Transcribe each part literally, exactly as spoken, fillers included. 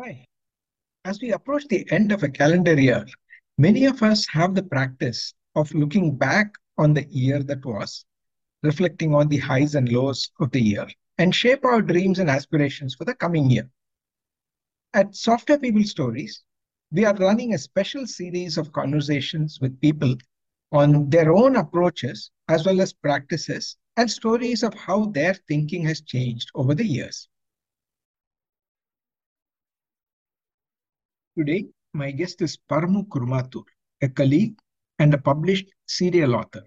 Hi. As we approach the end of a calendar year, many of us have the practice of looking back on the year that was, reflecting on the highs and lows of the year, and shape our dreams and aspirations for the coming year. At Software People Stories, we are running a special series of conversations with people on their own approaches as well as practices and stories of how their thinking has changed over the years. Today, my guest is Paramu Kurumathur, a colleague and a published serial author.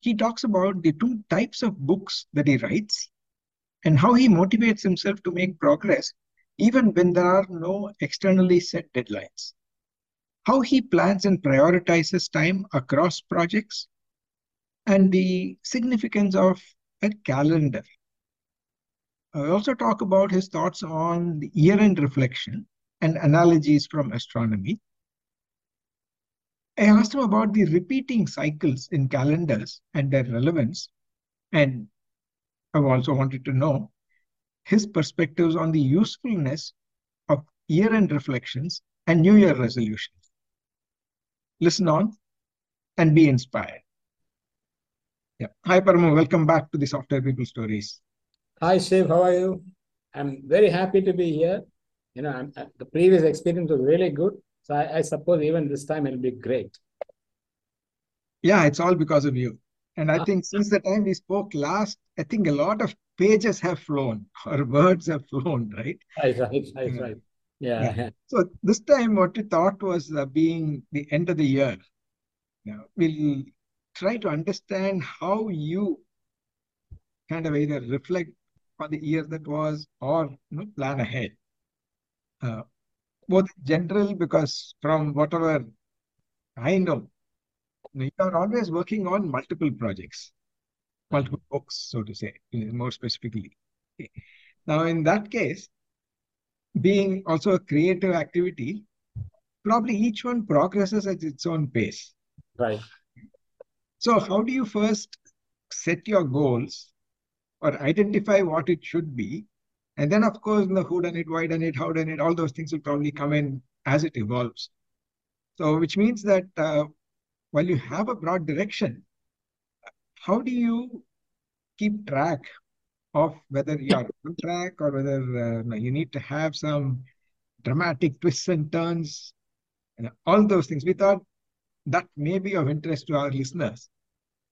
He talks about the two types of books that he writes and how he motivates himself to make progress even when there are no externally set deadlines, how he plans and prioritizes time across projects, and the significance of a calendar. I also talk about his thoughts on the year-end reflection and analogies from astronomy. I asked him about the repeating cycles in calendars and their relevance, and I also wanted to know his perspectives on the usefulness of year-end reflections and New Year resolutions. Listen on and be inspired. Yeah. Hi, Paramu. Welcome back to the Software People Stories. Hi, Shiv. How are you? I'm very happy to be here. You know, I'm, uh, the previous experience was really good. So I, I suppose even this time it'll be great. Yeah, it's all because of you. And I ah. think since the time we spoke last, I think a lot of pages have flown or words have flown, right? Right, right, right, right. Yeah. yeah. So this time what we thought was uh, being the end of the year. Now, we'll try to understand how you kind of either reflect on the year that was or you know, plan ahead. Uh, both general, because from whatever I know, you are always working on multiple projects, multiple books, so to say, more specifically. Okay. Now, in that case, being also a creative activity, probably each one progresses at its own pace. Right. So how do you first set your goals or identify what it should be? And then, of course, you know, who done it, why done it, how done it, all those things will probably come in as it evolves. So, which means that uh, while you have a broad direction, how do you keep track of whether you're on track or whether uh, you need to have some dramatic twists and turns, and all those things? We thought that may be of interest to our listeners,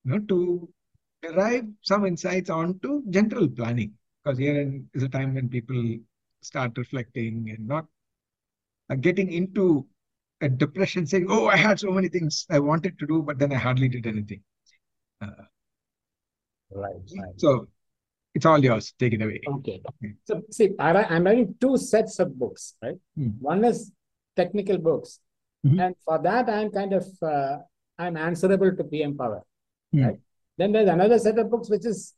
you know, to derive some insights onto general planning. Because here is a time when people start reflecting and not uh, getting into a depression saying, oh, I had so many things I wanted to do, but then I hardly did anything. Uh, right, right. So it's all yours. Take it away. Okay. okay. So see, I'm writing two sets of books, right? Mm-hmm. One is technical books. Mm-hmm. And for that, I'm kind of, uh, I'm answerable to P M Power, mm-hmm. right? Then there's another set of books, which is,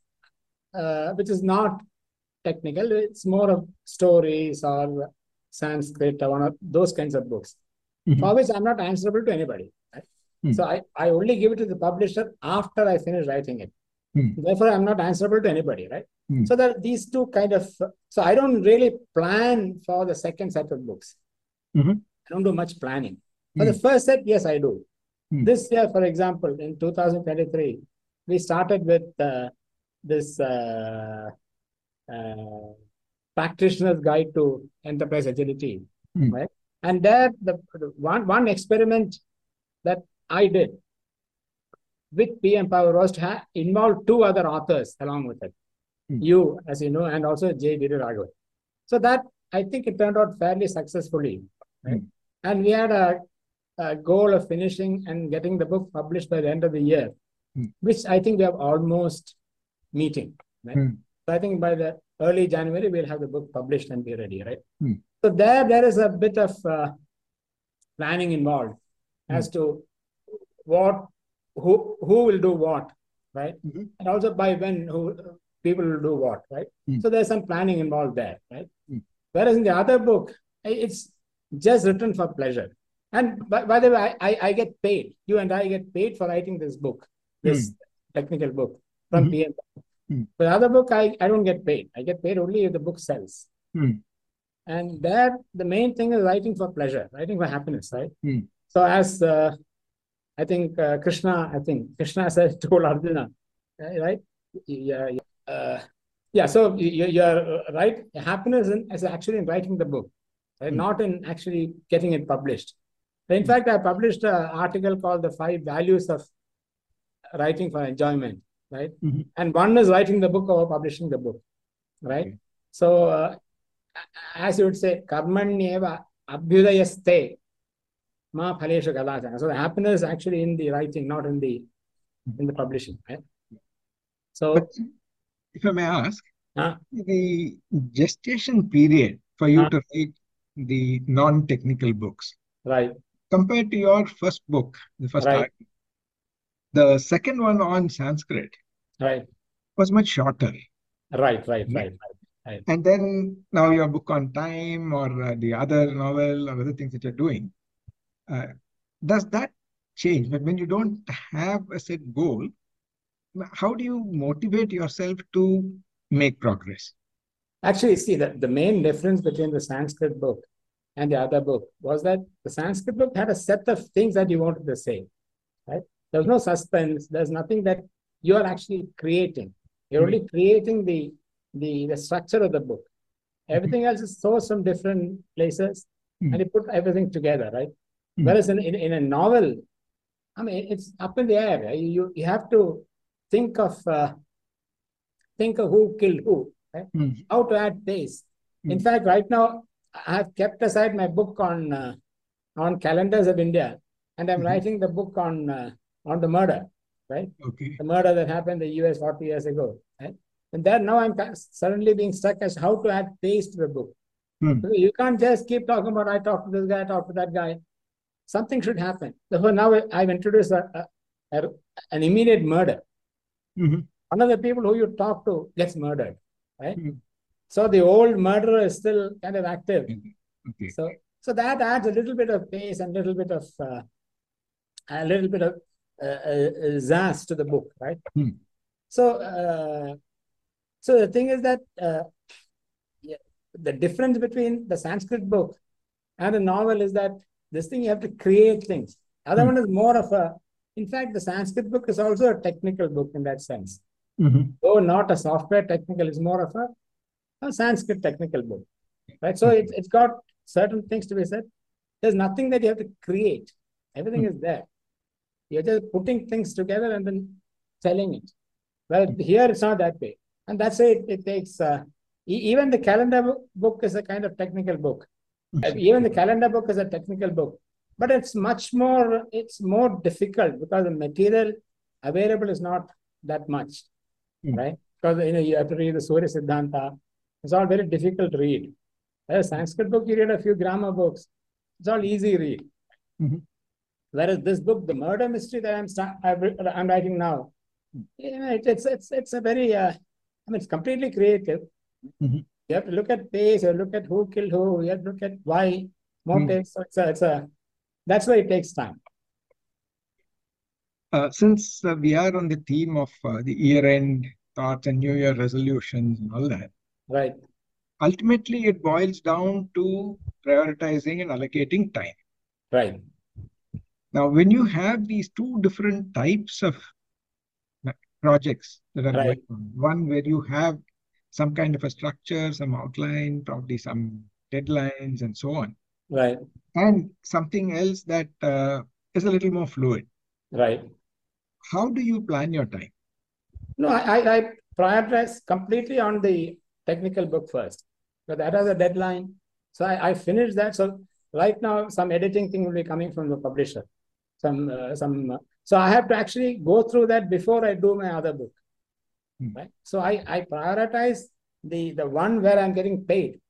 uh, which is not technical, it's more of stories or Sanskrit or one of those kinds of books, mm-hmm. for which I'm not answerable to anybody. Right? Mm. So I, I only give it to the publisher after I finish writing it. Mm. Therefore, I'm not answerable to anybody, right? Mm. So that these two kind of, so I don't really plan for the second set of books. Mm-hmm. I don't do much planning. For mm. the first set, yes, I do. Mm. This year, for example, in two thousand twenty-three, we started with uh, this uh, Uh, Practitioner's Guide to Enterprise Agility, mm. right? And there, the, the one one experiment that I did with P M Power was to have involved two other authors along with it, mm. you, as you know, and also Jay Didier. So that, I think it turned out fairly successfully, right? Mm. And we had a, a goal of finishing and getting the book published by the end of the year, mm. which I think we have almost meeting, right? Mm. So I think by the early January, we'll have the book published and be ready, right? Mm. So there, there is a bit of uh, planning involved mm. as to what, who, who will do what, right? Mm-hmm. And also by when who people will do what, right? Mm. So there's some planning involved there, right? Mm. Whereas in the other book, it's just written for pleasure. And by, by the way, I, I, I get paid. You and I get paid for writing this book, this mm. technical book from mm-hmm. P M. For the other book, I, I don't get paid. I get paid only if the book sells. Hmm. And there, the main thing is writing for pleasure, writing for happiness, right? Mm. So as uh, I think uh, Krishna, I think Krishna said to Arjuna, right? Yeah, yeah. Uh, yeah so you, you're right. Happiness is actually in writing the book, right? Mm. Not in actually getting it published. In fact, I published an article called The Five Values of Writing for Enjoyment, right? Mm-hmm. And one is writing the book or publishing the book, right? Okay. So, uh, as you would say, karmanyeva abhyudayaste ma phaleshu kalachana. So, the happiness is actually in the writing, not in the in the publishing, right? So, but if I may ask, huh? the gestation period for you huh? to write the non-technical books, right? Compared to your first book, the first right. article, the second one on Sanskrit right. was much shorter. Right, right, right, right, right. And then now your book on time or uh, the other novel or other things that you're doing, uh, does that change? But when you don't have a set goal, how do you motivate yourself to make progress? Actually, see, the, the main difference between the Sanskrit book and the other book was that the Sanskrit book had a set of things that you wanted to say, right? There's no suspense. There's nothing that you're actually creating. You're mm-hmm. only creating the, the, the structure of the book. Everything mm-hmm. else is sourced from different places, mm-hmm. and you put everything together, right? Mm-hmm. Whereas in, in, in a novel, I mean, it's up in the air. Right? You, you have to think of, uh, think of who killed who, right? Mm-hmm. How to add this. Mm-hmm. In fact, right now, I have kept aside my book on uh, on calendars of India, and I'm mm-hmm. writing the book on uh, on the murder, right? Okay. The murder that happened in the U S forty years ago, right? And then now I'm suddenly being stuck as how to add pace to the book. Mm. So you can't just keep talking about I talked to this guy, I talked to that guy. Something should happen. Therefore, now I've introduced a, a, a, an immediate murder. Mm-hmm. One of the people who you talk to gets murdered, right? Mm. So the old murderer is still kind of active. Okay. So so that adds a little bit of pace and little bit of uh, a little bit of uh, uh, zest to the book, right? Hmm. So uh, so the thing is that uh, yeah, the difference between the Sanskrit book and a novel is that this thing you have to create things. The other hmm. one is more of a. In fact, the Sanskrit book is also a technical book in that sense, mm-hmm. though not a software technical. It's more of a a Sanskrit technical book, right? So it, it's got certain things to be said. There's nothing that you have to create. Everything mm-hmm. is there. You're just putting things together and then selling it. Well, mm-hmm. here it's not that way. And that's why it, it takes, uh, e- even the calendar book is a kind of technical book. Mm-hmm. Even the calendar book is a technical book, but it's much more, it's more difficult because the material available is not that much, mm-hmm. right? Because, you know, you have to read the Surya Siddhanta. It's all very difficult to read. Whereas Sanskrit book, you read a few grammar books. It's all easy to read. Mm-hmm. Whereas this book, the murder mystery that I'm start, I'm writing now, it, it's it's it's a very uh, I mean it's completely creative. Mm-hmm. You have to look at pace. You look at who killed who. You have to look at why motives. Mm-hmm. So it's a, it's a that's why it takes time. Uh, since uh, we are on the theme of uh, the year-end thoughts and New Year resolutions and all that. Right. Ultimately, it boils down to prioritizing and allocating time. Right. Now, when you have these two different types of projects that are right. going on, one where you have some kind of a structure, some outline, probably some deadlines and so on. Right. And something else that uh, is a little more fluid. Right. How do you plan your time? No, I, I prioritize completely on the technical book first, but that has a deadline. So I, I finished that. So right now, some editing thing will be coming from the publisher. Some uh, some. Uh, so I have to actually go through that before I do my other book. Hmm. Right. So I, I prioritize the the one where I'm getting paid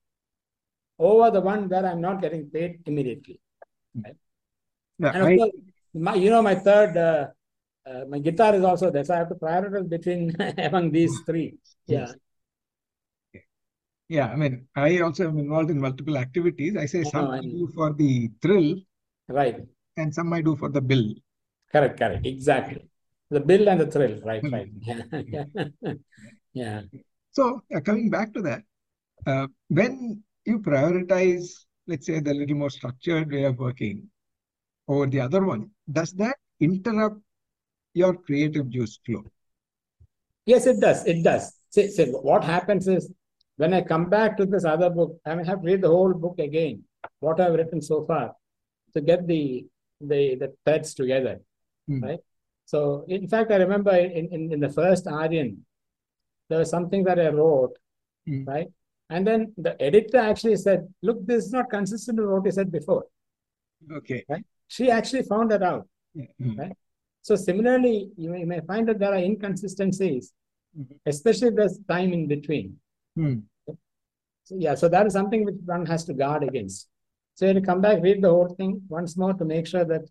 over the one where I'm not getting paid immediately. Right. No, and of I... course, my, you know, my third uh, uh, my guitar is also there. So I have to prioritize between among these three. Yeah. Yes. Yeah, I mean, I also am involved in multiple activities. I say oh, some I do for the thrill, right, and some I do for the bill. Correct, correct, exactly. The bill and the thrill, right, right. yeah. yeah. So uh, coming back to that, uh, when you prioritize, let's say, the little more structured way of working over the other one, does that interrupt your creative juice flow? Yes, it does. It does. See, see, what happens is, when I come back to this other book, I mean, I have read the whole book again, what I've written so far, to get the the, the threads together, mm. right? So, in fact, I remember in, in, in the first Aryan, there was something that I wrote, mm. right? And then the editor actually said, look, this is not consistent with what you said before. Okay. Right? She actually found that out, mm. right? So, similarly, you may, you may find that there are inconsistencies, mm-hmm. especially if there's time in between. Mm. So, yeah, so that is something which one has to guard against. So, you come back, read the whole thing once more to make sure that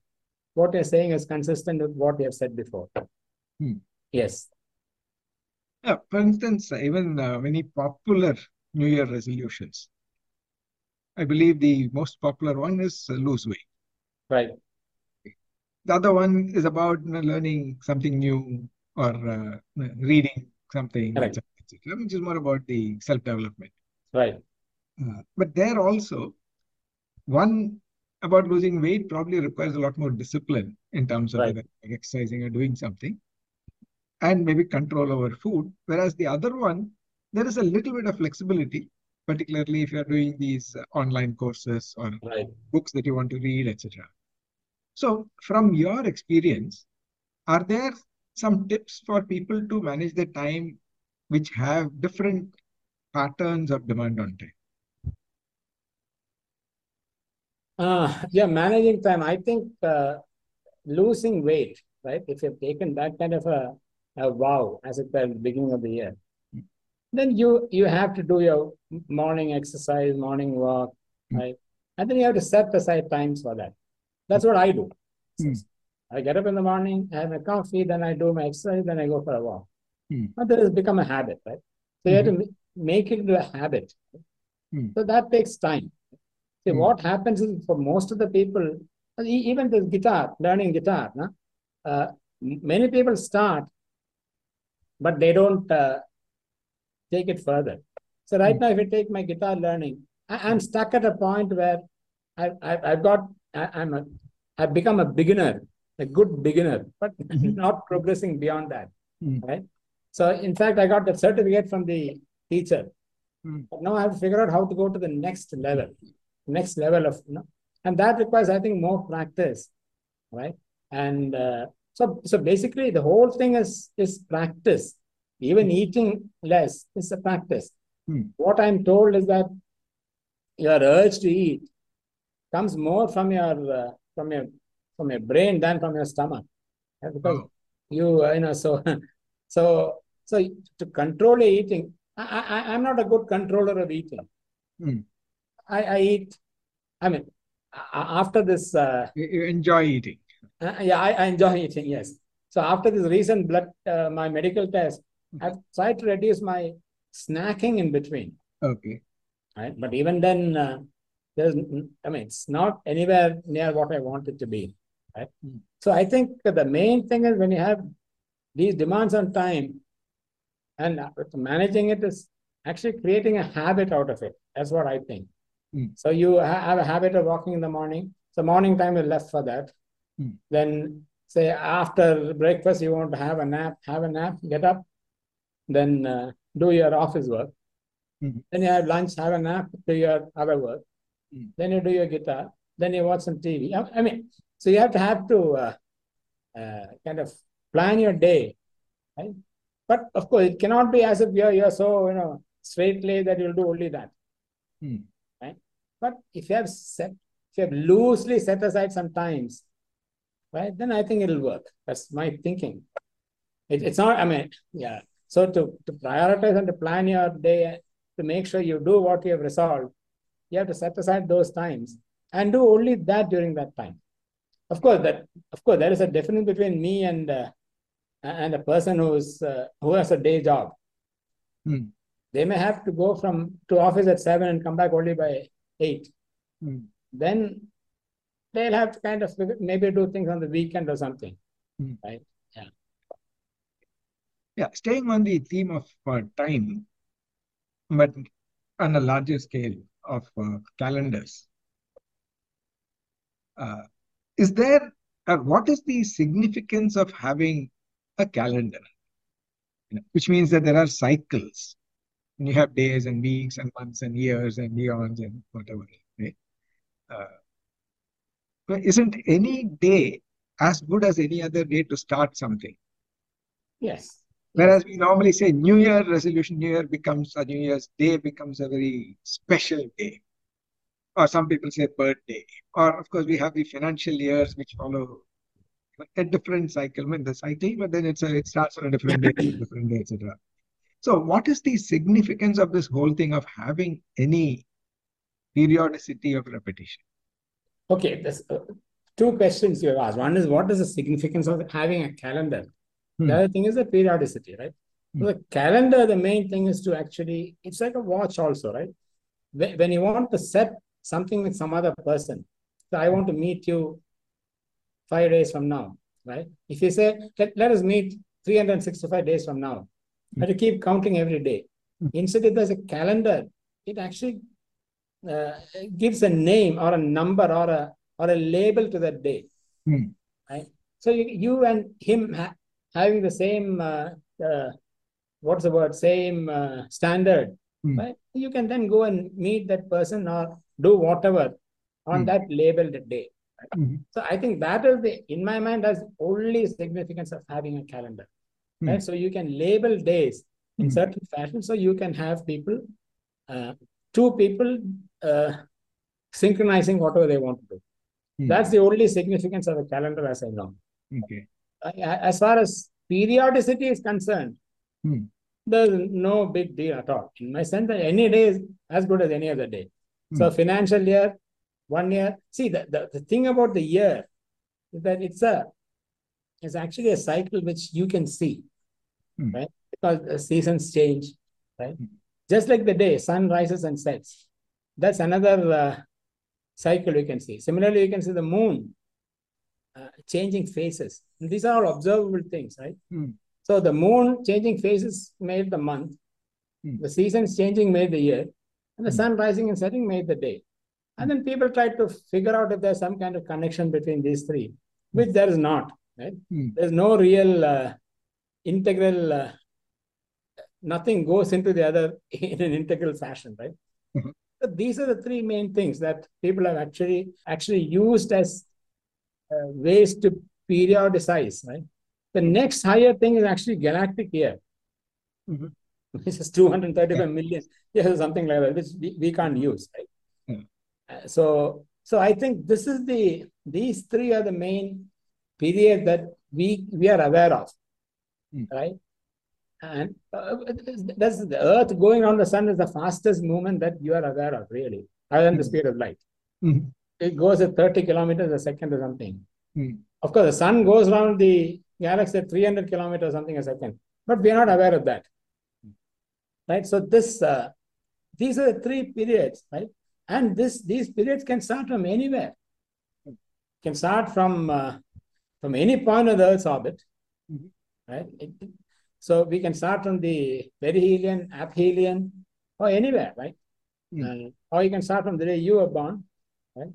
what you're saying is consistent with what you have said before. Hmm. Yes. Yeah, for instance, even uh, many popular New Year resolutions. I believe the most popular one is uh, lose weight. Right. The other one is about you know, learning something new or uh, reading something, right. et cetera, et cetera, which is more about the self-development. Right. Uh, but there also, one about losing weight probably requires a lot more discipline in terms of right. either exercising or doing something, and maybe control over food. Whereas the other one, there is a little bit of flexibility, particularly if you are doing these online courses or right. books that you want to read, et cetera. So, from your experience, are there some tips for people to manage their time which have different patterns of demand on time? Uh, yeah, managing time. I think uh, losing weight, right? If you've taken that kind of a, a vow as it were at the beginning of the year, mm. then you, you have to do your morning exercise, morning walk, mm. right? And then you have to set aside times for that. That's what I do. Mm. So I get up in the morning, I have a coffee, then I do my exercise, then I go for a walk. Mm. But that has become a habit, right? So you mm-hmm. have to make it into a habit. Right? Mm. So that takes time. See, mm. what happens is for most of the people, even this guitar, learning guitar, no? uh, many people start, but they don't uh, take it further. So right mm. now, if you take my guitar learning, I, I'm stuck at a point where I, I, I've got, I, I'm a, I've become a beginner, a good beginner, but mm-hmm. not progressing beyond that, mm. right? So in fact, I got the certificate from the teacher. Mm. But now I have to figure out how to go to the next level. Next level of, you know, and that requires, I think, more practice, right? And uh, so, so basically, the whole thing is is practice. Even mm. eating less is a practice. Mm. What I'm told is that your urge to eat comes more from your uh, from your from your brain than from your stomach, right? Because oh. you uh, you know so so so to control your eating. I, I I'm not a good controller of eating. Mm. I, I eat, I mean, after this... Uh, you enjoy eating. Uh, yeah, I, I enjoy eating, yes. So after this recent blood, uh, my medical test, okay. I've tried to reduce my snacking in between. Okay. Right? But even then, uh, there's, I mean, it's not anywhere near what I want it to be. Right? Mm. So I think the main thing is when you have these demands on time and managing it is actually creating a habit out of it. That's what I think. Mm. So you ha- have a habit of walking in the morning. So morning time is left for that. Mm. Then say after breakfast, you want to have a nap, have a nap, get up, then uh, do your office work. Mm-hmm. Then you have lunch, have a nap, do your other work. Mm. Then you do your guitar. Then you watch some T V. I, I mean, so you have to have to uh, uh, kind of plan your day. Right? But of course, it cannot be as if you're, you're so, you know, straightly that you'll do only that. Mm. But if you have set, if you have loosely set aside some times, right, then I think it'll work. That's my thinking. It, it's not, I mean, yeah. So to, to prioritize and to plan your day, to make sure you do what you have resolved, you have to set aside those times and do only that during that time. Of course, that of course there is a difference between me and uh, and a person who's uh, who has a day job. Mm. They may have to go from to office at seven and come back only by eight, mm. then they'll have to kind of maybe do things on the weekend or something, mm. right? Yeah. Yeah, staying on the theme of uh, time, but on a larger scale, of uh, calendars. Uh, is there, uh, what is the significance of having a calendar? You know, which means that there are cycles. And you have days and weeks and months and years and eons and whatever. Right? Uh, but isn't any day as good as any other day to start something? Yes. Whereas we normally say New Year resolution, New Year becomes a New Year's day becomes a very special day. Or some people say birthday. Or of course we have the financial years which follow a different cycle. I mean, the cycle, but then it's a, it starts on a different day, different day, et cetera. So what is the significance of this whole thing of having any periodicity of repetition? Okay, there's uh, two questions you have asked. One is, what is the significance of having a calendar? The other thing is the periodicity, right? Mm. So the calendar, the main thing is to actually, it's like a watch also, right? When you want to set something with some other person, so I want to meet you five days from now, right? If you say, let, let us meet three hundred sixty-five days from now, but mm. you keep counting every day. Mm. Instead, if there's a calendar, it actually uh, gives a name or a number or a, or a label to that day, mm. right? So you, you and him ha having the same, uh, uh, what's the word, same uh, standard, mm. right? You can then go and meet that person or do whatever on mm. that labeled day. Right? Mm-hmm. So I think that is the, in my mind, that's only significance of having a calendar. Mm. Right? So you can label days in mm. certain fashion. So you can have people, uh, two people uh, synchronizing whatever they want to do. Mm. That's the only significance of a calendar as I know. Okay. As far as periodicity is concerned, hmm. there's no big deal at all. In my sense, any day is as good as any other day. Hmm. So financial year, one year. See, the, the, the thing about the year is that it's a it's actually a cycle which you can see, hmm. right? Because the seasons change, right? Hmm. Just like the day, sun rises and sets. That's another uh, cycle you can see. Similarly, you can see the moon. Uh, changing phases. And these are all observable things, right? Mm. So the moon changing phases made the month, mm. the seasons changing made the year, and the mm. sun rising and setting made the day. And then people try to figure out if there's some kind of connection between these three, which there is not, right? Mm. There's no real uh, integral, uh, nothing goes into the other in an integral fashion, right? Mm-hmm. So these are the three main things that people have actually actually used as Uh, ways to periodicize, right? The next higher thing is actually galactic year. Mm-hmm. This is two hundred thirty-five yeah. million years or something like that, which we, we can't use, right? Yeah. Uh, so, so I think this is the, these three are the main period that we, we are aware of, mm. right? And uh, that's the earth going around the sun is the fastest movement that you are aware of, really, other than mm. the speed of light. Mm-hmm. It goes at thirty kilometers a second or something. Mm. Of course, the sun goes around the galaxy at three hundred kilometers or something a second. But we are not aware of that. Mm. Right? So this, uh, these are the three periods, right? And this, these periods can start from anywhere. Mm. Can start from, uh, from any point of the Earth's orbit. Mm-hmm. Right? It, so we can start from the perihelion, aphelion, or anywhere, right? Mm. Uh, or you can start from the day you were born. Right?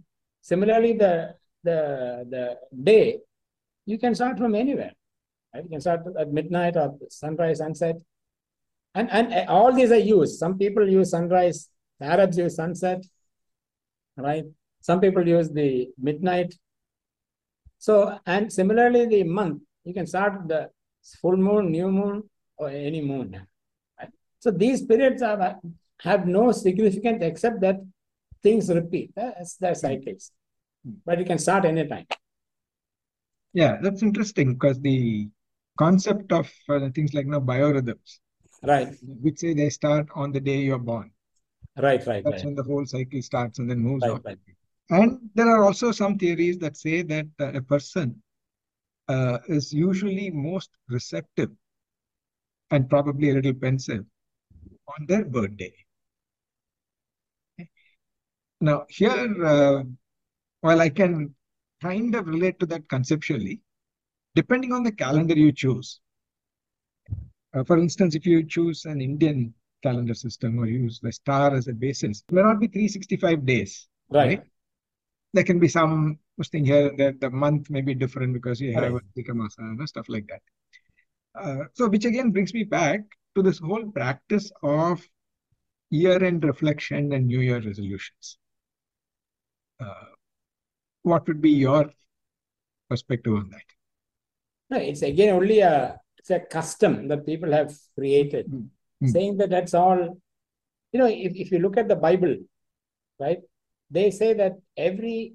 Similarly, the the the day you can start from anywhere. Right? You can start at midnight or sunrise, sunset, and and all these are used. Some people use sunrise. The Arabs use sunset. Right? Some people use the midnight. So and similarly, the month you can start the full moon, new moon, or any moon. Right? So these periods have have no significance except that things repeat. That's their cycles. But it can start anytime. Yeah, that's interesting because the concept of uh, things like you know, biorhythms, right, which say they start on the day you're born. Right, right. That's right. When the whole cycle starts and then moves right, on. Right. And there are also some theories that say that uh, a person uh, is usually most receptive and probably a little pensive on their birthday. Now, here, uh, while I can kind of relate to that conceptually, depending on the calendar you choose. Uh, for instance, if you choose an Indian calendar system or use the star as a basis, it may not be three hundred sixty-five days. Right. right? There can be some thing here that the month may be different because you have right. Adhika Maasa and stuff like that. Uh, so, which again brings me back to this whole practice of year-end reflection and New Year resolutions. Uh, what would be your perspective on that? No, it's again only a, it's a custom that people have created, mm-hmm. saying that that's all. You know, if, if you look at the Bible, right, they say that every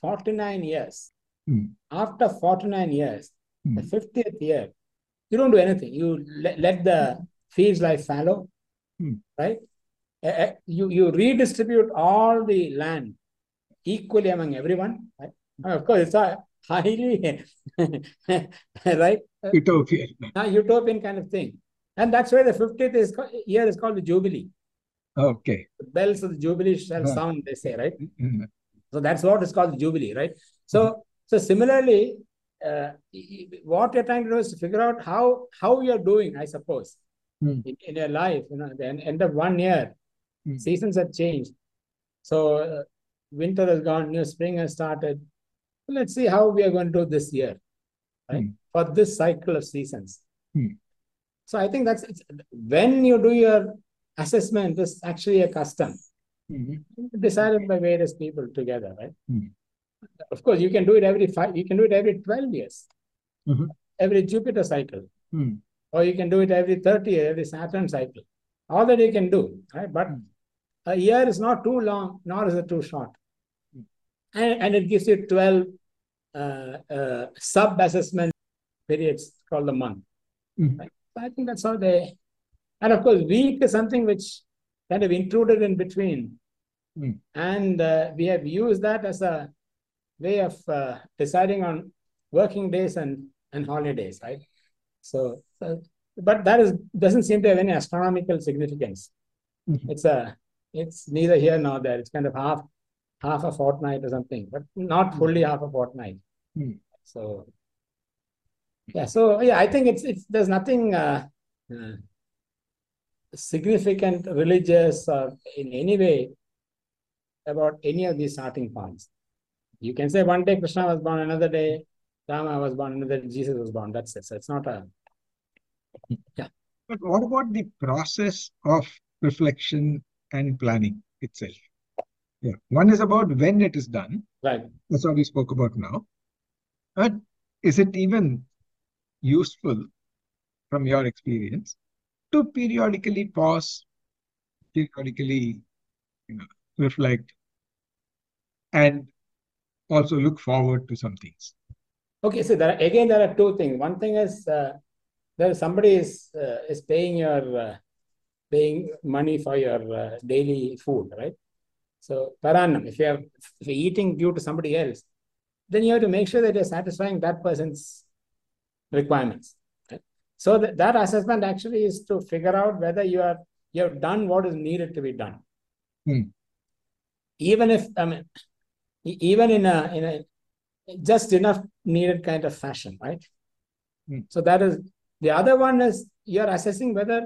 forty-nine years, mm-hmm. after forty-nine years, mm-hmm. the fiftieth year, you don't do anything. You let, let the fields lie fallow, mm. right? Uh, you, you redistribute all the land equally among everyone, right? And of course, it's a highly, right? Utopian. A utopian kind of thing. And that's why the fiftieth is co- year is called the Jubilee. Okay. The bells of the Jubilee shall huh. sound, they say, right? Mm-hmm. So that's what is called the Jubilee, right? So, mm-hmm. so similarly, Uh, what you're trying to do is to figure out how how you're doing, I suppose, mm. in, in your life. You know, at the end of one year, mm. seasons have changed. So uh, winter has gone, you know, spring has started. Let's see how we are going to do this year, right? Mm. For this cycle of seasons. Mm. So I think that's it's, when you do your assessment, this is actually a custom mm-hmm. decided by various people together, right? Mm. Of course, you can do it every five, you can do it every twelve years, mm-hmm. every Jupiter cycle, mm. or you can do it every thirty years, every Saturn cycle. All that you can do, right? But mm. a year is not too long, nor is it too short. Mm. And, and it gives you twelve uh, uh, sub-assessment periods called the month. Mm-hmm. Right? So I think that's how they, and of course, week is something which kind of intruded in between. Mm. And uh, we have used that as a way of uh, deciding on working days and, and holidays, right? So, so but that is doesn't seem to have any astronomical significance. Mm-hmm. It's a, it's neither here nor there. It's kind of half, half a fortnight or something, but not fully half a fortnight. Mm-hmm. So, yeah. So yeah, I think it's it's there's nothing uh, uh, significant, religious, or uh, in any way about any of these starting points. You can say one day Krishna was born, another day Rama was born, another day Jesus was born. That's it. So it's not a... Yeah. But what about the process of reflection and planning itself? Yeah. One is about when it is done. Right. That's what we spoke about now. But is it even useful, from your experience, to periodically pause, periodically, you know, reflect, and also look forward to some things? Okay, so there are, again, there are two things. One thing is uh, there is somebody is uh, is paying your uh, paying money for your uh, daily food, right? So per annum, if you are if you're eating due to somebody else, then you have to make sure that you're satisfying that person's requirements. Right? So that, that assessment actually is to figure out whether you are you have done what is needed to be done, hmm. even if I mean. Even in a in a just enough needed kind of fashion, right? Mm. So that is the other one is you're assessing whether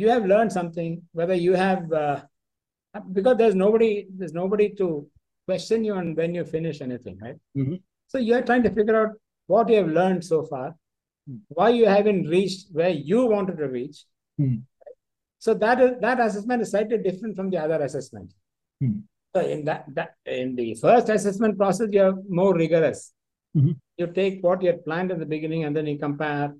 you have learned something, whether you have uh, because there's nobody there's nobody to question you on when you finish anything, right? Mm-hmm. So you're trying to figure out what you have learned so far, mm. why you haven't reached where you wanted to reach. Mm. Right? So that is that assessment is slightly different from the other assessment. Mm. So in that, that in the first assessment process, you are more rigorous. Mm-hmm. You take what you had planned at the beginning and then you compare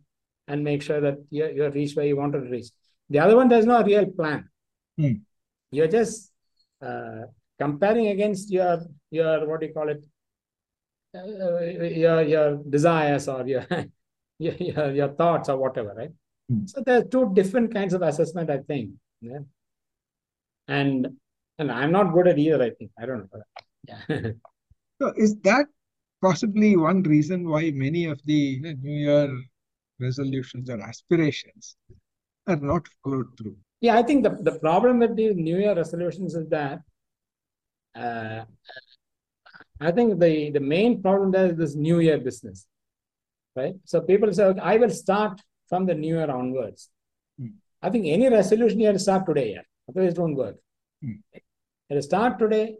and make sure that you you reach where you wanted to reach. The other one, there's no real plan. Mm. You're just uh, comparing against your your what do you call it uh, your your desires or your your your thoughts or whatever, right? Mm. So there are two different kinds of assessment, I think. Yeah. And And I'm not good at either, I think. I don't know. Yeah. So is that possibly one reason why many of the you know, New Year resolutions or aspirations are not followed through? Yeah, I think the, the problem with these New Year resolutions is that uh, I think the, the main problem there is this New Year business, right? So people say, okay, I will start from the New Year onwards. Hmm. I think any resolution you have to start today, yeah. Otherwise it won't work. Hmm. You have to start today,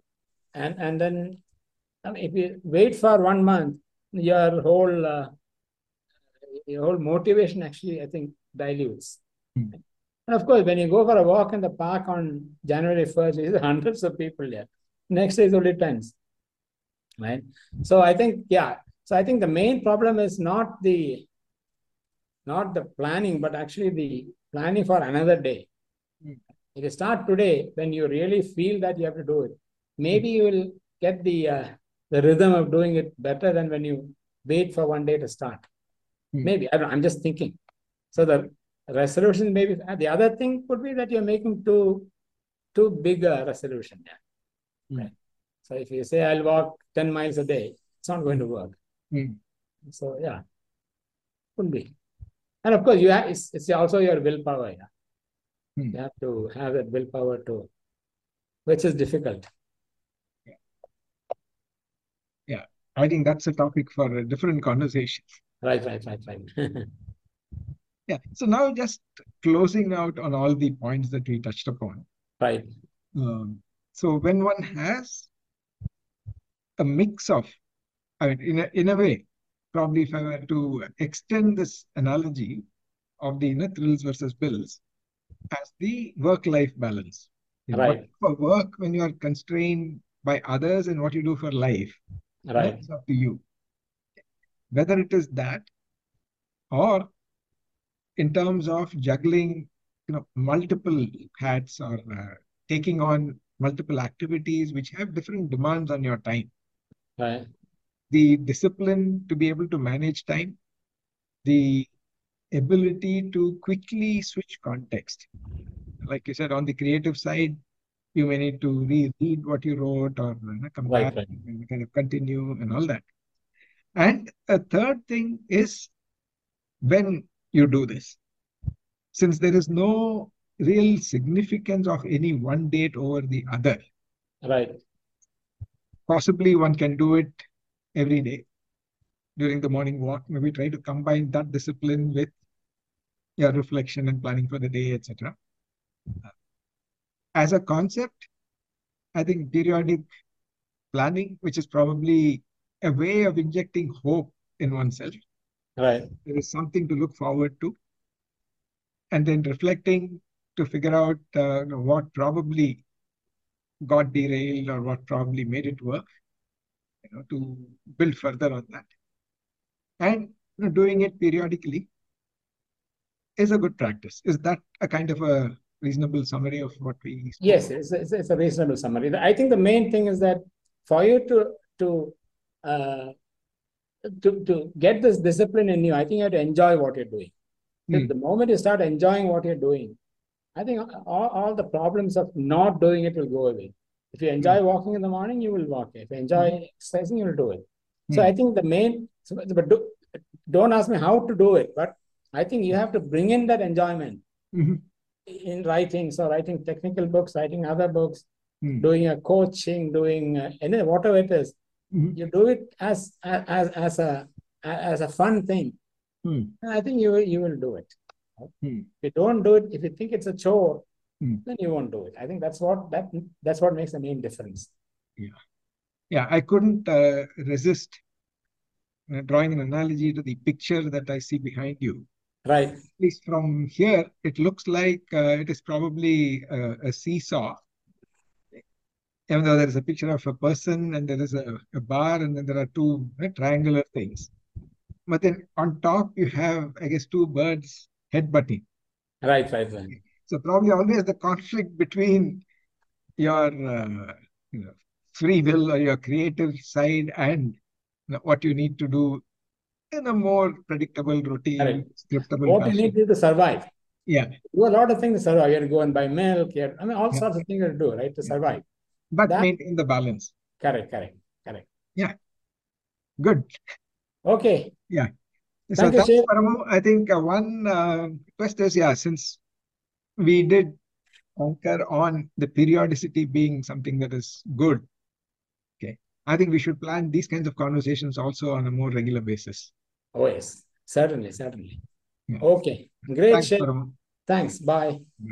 and, and then I mean, if you wait for one month, your whole uh, your whole motivation actually, I think, dilutes. Hmm. And of course, when you go for a walk in the park on January first, there's hundreds of people there. Next day is only tens, right? So I think, yeah. So I think the main problem is not the not the planning, but actually the planning for another day. Mm. If you start today, when you really feel that you have to do it, maybe mm. you will get the uh, the rhythm of doing it better than when you wait for one day to start. Mm. Maybe, I don't know, I'm just thinking. So the resolution maybe, the other thing could be that you're making too, too big a resolution. Yeah. Mm. Right. So if you say, I'll walk ten miles a day, it's not going to work. Mm. So yeah, could be. And of course, you have, it's, it's also your willpower. Yeah? Hmm. You have to have that willpower too, which is difficult. Yeah. Yeah, I think that's a topic for a different conversation. Right, right, right, right. Yeah, so now just closing out on all the points that we touched upon. Right. Um, so when one has a mix of, I mean, in a, in a way, probably if I were to extend this analogy of the inner thrills versus bills as the work-life balance. Right. What for work, when you are constrained by others, and what you do for life, right, it's up to you. Whether it is that, or in terms of juggling, you know, multiple hats, or uh, taking on multiple activities which have different demands on your time. Right. The discipline to be able to manage time, the ability to quickly switch context. Like you said, on the creative side, you may need to reread what you wrote, or you know, come back and kind of continue and all that. And a third thing is when you do this, since there is no real significance of any one date over the other. Right. Possibly one can do it every day during the morning walk. Maybe try to combine that discipline with your reflection and planning for the day, et cetera. As a concept, I think periodic planning, which is probably a way of injecting hope in oneself. Right. There is something to look forward to. And then reflecting to figure out uh, what probably got derailed, or what probably made it work, you know, to build further on that. And you know, doing it periodically is a good practice. Is that a kind of a reasonable summary of what we... Spoke? Yes, it's a, it's a reasonable summary. I think the main thing is that for you to to, uh, to to get this discipline in you, I think you have to enjoy what you're doing. Mm. The moment you start enjoying what you're doing, I think all, all the problems of not doing it will go away. If you enjoy walking in the morning, you will walk. If you enjoy mm. exercising, you will do it. Mm. So I think the main, but do, don't ask me how to do it, but I think you have to bring in that enjoyment mm-hmm. in writing. So writing technical books, writing other books, mm. doing a coaching, doing a, whatever it is. Mm-hmm. You do it as as as a as a fun thing. Mm. And I think you will, you will do it. Mm. If you don't do it, if you think it's a chore, Mm. then you won't do it. I think that's what that that's what makes the main difference. Yeah, yeah. I couldn't uh, resist uh, drawing an analogy to the picture that I see behind you. Right. At least from here, it looks like uh, it is probably uh, a seesaw. Even though there is a picture of a person, and there is a, a bar, and then there are two uh, triangular things. But then on top you have, I guess, two birds headbutting. Right, right, right. So probably always the conflict between your uh, you know, free will or your creative side and you know, what you need to do in a more predictable, routine, right. scriptable What fashion. You need to do to survive. Yeah. You do a lot of things to survive. You have to go and buy milk. You have, I mean, all yeah. sorts of things you have to do, right, to yeah. survive. But that, maintain the balance. Correct, correct, correct. Yeah. Good. Okay. Yeah. Thank so you, Paramu. I think uh, one uh, request is, yeah, since we did anchor on the periodicity being something that is good. Okay. I think we should plan these kinds of conversations also on a more regular basis. Oh, yes. Certainly, certainly. Yeah. Okay. Great. Thanks, Thanks. Bye. Bye.